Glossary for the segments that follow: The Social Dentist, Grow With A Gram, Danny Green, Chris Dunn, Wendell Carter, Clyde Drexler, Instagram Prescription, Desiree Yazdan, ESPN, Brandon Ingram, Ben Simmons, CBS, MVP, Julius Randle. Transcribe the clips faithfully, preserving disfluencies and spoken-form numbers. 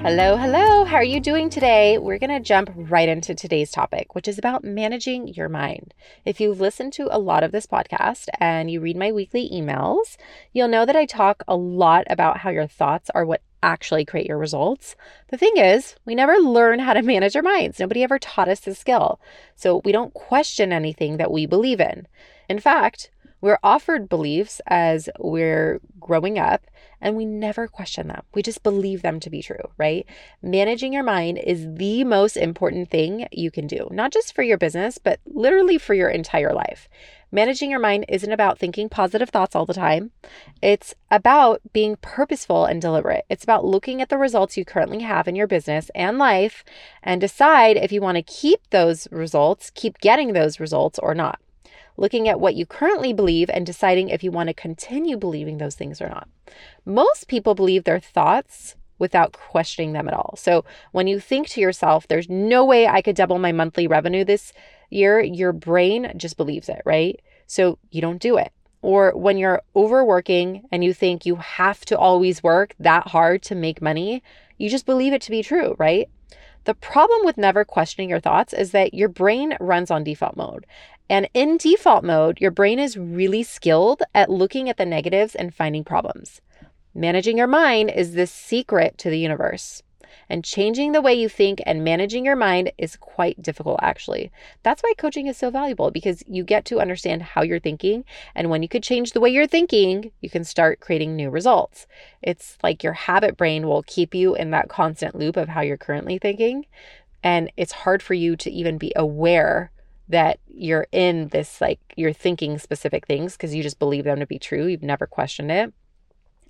Hello, hello. How are you doing today? We're going to jump right into today's topic, which is about managing your mind. If you've listened to a lot of this podcast and you read my weekly emails, you'll know that I talk a lot about how your thoughts are what actually create your results. The thing is, we never learn how to manage our minds. Nobody ever taught us this skill. So we don't question anything that we believe in. In fact, we're offered beliefs as we're growing up, and we never question them. We just believe them to be true, right? Managing your mind is the most important thing you can do, not just for your business, but literally for your entire life. Managing your mind isn't about thinking positive thoughts all the time. It's about being purposeful and deliberate. It's about looking at the results you currently have in your business and life and decide if you want to keep those results, keep getting those results or not. Looking at what you currently believe and deciding if you want to continue believing those things or not. Most people believe their thoughts without questioning them at all. So when you think to yourself, there's no way I could double my monthly revenue this year, your brain just believes it, right? So you don't do it. Or when you're overworking and you think you have to always work that hard to make money, you just believe it to be true, right? The problem with never questioning your thoughts is that your brain runs on default mode. And in default mode, your brain is really skilled at looking at the negatives and finding problems. Managing your mind is the secret to the universe. And changing the way you think and managing your mind is quite difficult, actually. That's why coaching is so valuable, because you get to understand how you're thinking. And when you could change the way you're thinking, you can start creating new results. It's like your habit brain will keep you in that constant loop of how you're currently thinking. And it's hard for you to even be aware that you're in this, like, you're thinking specific things because you just believe them to be true. You've never questioned it.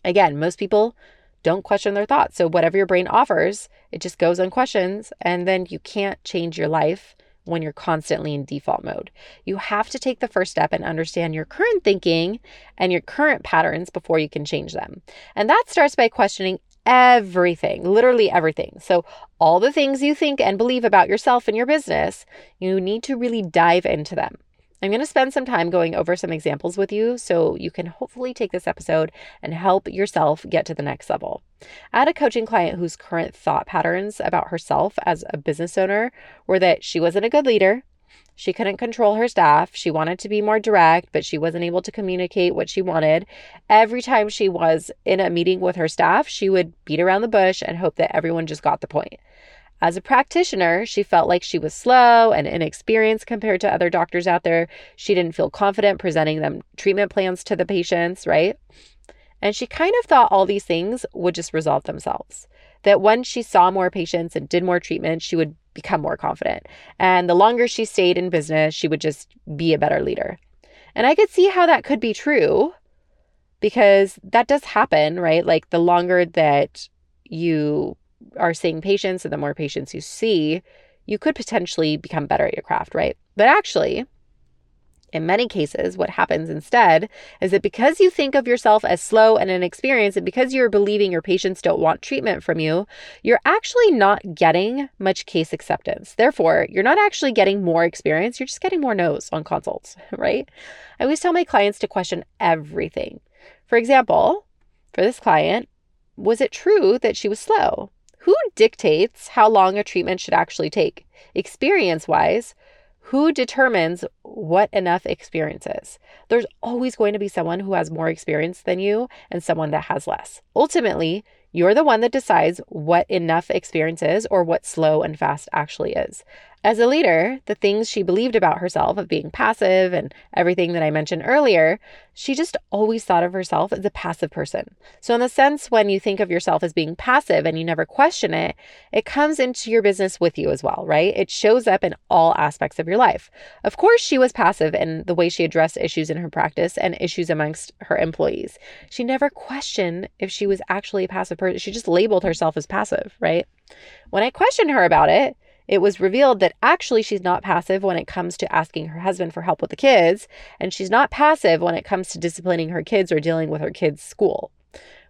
Again, most people don't question their thoughts. So whatever your brain offers, it just goes unquestioned, and then you can't change your life when you're constantly in default mode. You have to take the first step and understand your current thinking and your current patterns before you can change them. And that starts by questioning everything, literally everything. So all the things you think and believe about yourself and your business, you need to really dive into them. I'm going to spend some time going over some examples with you so you can hopefully take this episode and help yourself get to the next level. I had a coaching client whose current thought patterns about herself as a business owner were that she wasn't a good leader. She couldn't control her staff. She wanted to be more direct, but she wasn't able to communicate what she wanted. Every time she was in a meeting with her staff, she would beat around the bush and hope that everyone just got the point. As a practitioner, she felt like she was slow and inexperienced compared to other doctors out there. She didn't feel confident presenting them treatment plans to the patients, right? And she kind of thought all these things would just resolve themselves. That when she saw more patients and did more treatment, she would become more confident. And the longer she stayed in business, she would just be a better leader. And I could see how that could be true, because that does happen, right? Like, the longer that you are seeing patients and the more patients you see, you could potentially become better at your craft, right? But actually, in many cases, what happens instead is that because you think of yourself as slow and inexperienced, and because you're believing your patients don't want treatment from you, you're actually not getting much case acceptance. Therefore, you're not actually getting more experience. You're just getting more no's on consults, right? I always tell my clients to question everything. For example, for this client, was it true that she was slow? Who dictates how long a treatment should actually take? Experience-wise, who determines what enough experience is? There's always going to be someone who has more experience than you and someone that has less. Ultimately, you're the one that decides what enough experience is or what slow and fast actually is. As a leader, the things she believed about herself of being passive and everything that I mentioned earlier, she just always thought of herself as a passive person. So in the sense, when you think of yourself as being passive and you never question it, it comes into your business with you as well, right? It shows up in all aspects of your life. Of course, she was passive in the way she addressed issues in her practice and issues amongst her employees. She never questioned if she was actually a passive person. She just labeled herself as passive, right? When I questioned her about it, it was revealed that actually she's not passive when it comes to asking her husband for help with the kids, and she's not passive when it comes to disciplining her kids or dealing with her kids' school.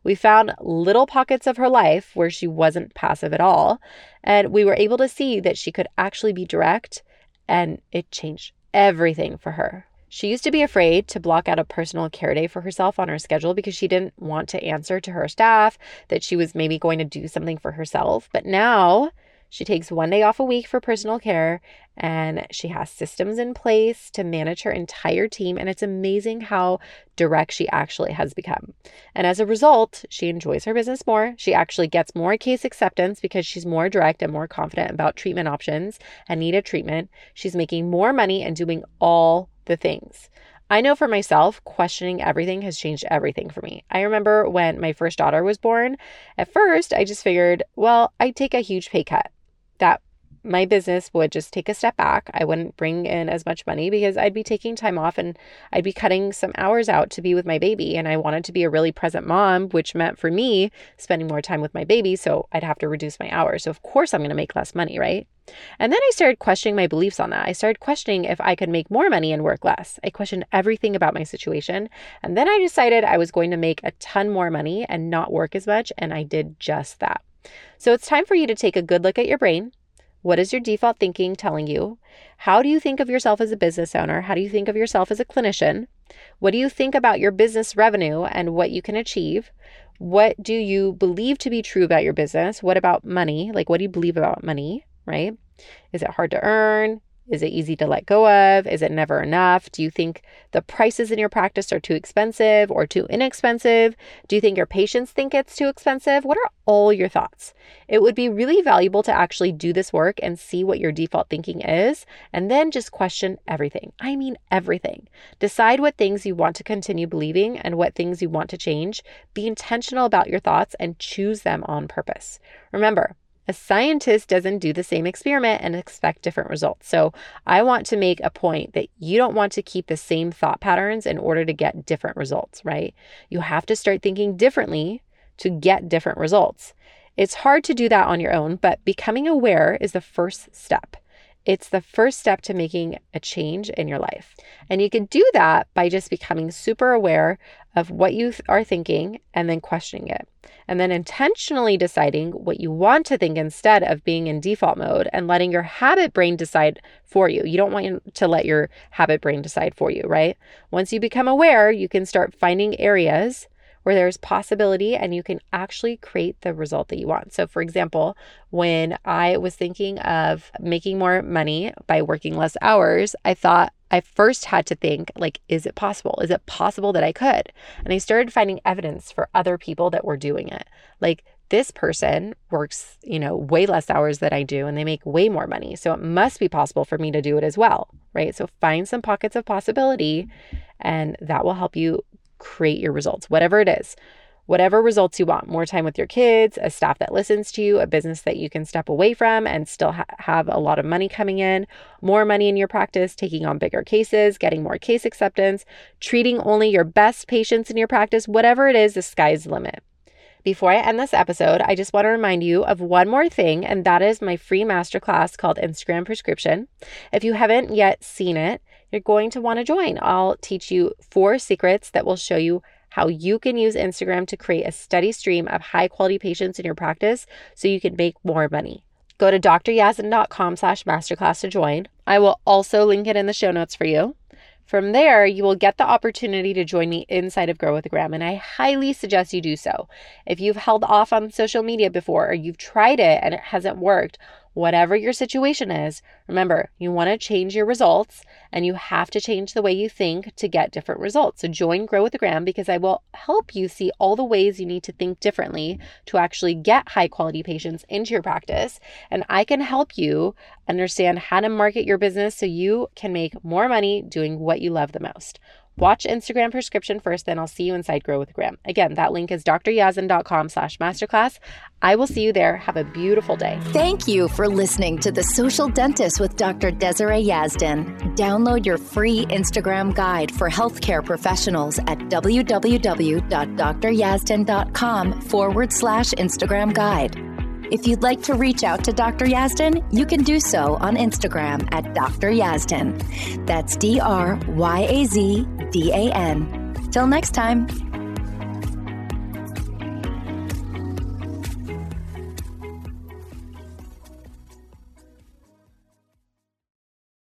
We found little pockets of her life where she wasn't passive at all, and we were able to see that she could actually be direct, and it changed everything for her. She used to be afraid to block out a personal care day for herself on her schedule because she didn't want to answer to her staff that she was maybe going to do something for herself. But now she takes one day off a week for personal care, and she has systems in place to manage her entire team. And it's amazing how direct she actually has become. And as a result, she enjoys her business more. She actually gets more case acceptance because she's more direct and more confident about treatment options and needed treatment. She's making more money and doing all the things. I know for myself, questioning everything has changed everything for me. I remember when my first daughter was born, at first, I just figured, well, I'd take a huge pay cut, that my business would just take a step back. I wouldn't bring in as much money because I'd be taking time off and I'd be cutting some hours out to be with my baby. And I wanted to be a really present mom, which meant for me spending more time with my baby. So I'd have to reduce my hours. So of course I'm going to make less money, right? And then I started questioning my beliefs on that. I started questioning if I could make more money and work less. I questioned everything about my situation. And then I decided I was going to make a ton more money and not work as much. And I did just that. So it's time for you to take a good look at your brain. What is your default thinking telling you? How do you think of yourself as a business owner? How do you think of yourself as a clinician? What do you think about your business revenue and what you can achieve? What do you believe to be true about your business? What about money? Like, what do you believe about money, right? Is it hard to earn? Is it easy to let go of? Is it never enough? Do you think the prices in your practice are too expensive or too inexpensive? Do you think your patients think it's too expensive? What are all your thoughts? It would be really valuable to actually do this work and see what your default thinking is, and then just question everything. I mean everything. Decide what things you want to continue believing and what things you want to change. Be intentional about your thoughts and choose them on purpose. Remember, a scientist doesn't do the same experiment and expect different results. So I want to make a point that you don't want to keep the same thought patterns in order to get different results, right? You have to start thinking differently to get different results. It's hard to do that on your own, but becoming aware is the first step. It's the first step to making a change in your life. And you can do that by just becoming super aware of what you th- are thinking and then questioning it. And then intentionally deciding what you want to think instead of being in default mode and letting your habit brain decide for you. You don't want to let your habit brain decide for you, right? Once you become aware, you can start finding areas where there's possibility and you can actually create the result that you want. So for example, when I was thinking of making more money by working less hours, I thought I first had to think, like, is it possible? Is it possible that I could? And I started finding evidence for other people that were doing it. Like, this person works, you know, way less hours than I do and they make way more money. So it must be possible for me to do it as well, right? So find some pockets of possibility and that will help you create your results, whatever it is, whatever results you want, more time with your kids, a staff that listens to you, a business that you can step away from and still ha- have a lot of money coming in, more money in your practice, taking on bigger cases, getting more case acceptance, treating only your best patients in your practice, whatever it is, the sky's the limit. Before I end this episode, I just want to remind you of one more thing, and that is my free masterclass called Instagram Prescription. If you haven't yet seen it, you're going to want to join. I'll teach you four secrets that will show you how you can use Instagram to create a steady stream of high quality patients in your practice so you can make more money. Go to dryazdan.com slash masterclass to join. I will also link it in the show notes for you. From there, you will get the opportunity to join me inside of Grow With A Gram, and I highly suggest you do so. If you've held off on social media before or you've tried it and it hasn't worked, whatever your situation is, remember, you want to change your results and you have to change the way you think to get different results. So join Grow With A Gram because I will help you see all the ways you need to think differently to actually get high quality patients into your practice. And I can help you understand how to market your business so you can make more money doing what you love the most. Watch Instagram Prescription first, then I'll see you inside Grow With A Gram. Again, that link is dryazdan.com slash masterclass. I will see you there. Have a beautiful day. Thank you for listening to The Social Dentist with Doctor Desiree Yazdan. Download your free Instagram guide for healthcare professionals at www.dryazdan.com forward slash Instagram guide. If you'd like to reach out to Doctor Yazdan, you can do so on Instagram at Doctor Yazdan. That's D R Y A Z D A N. Till next time.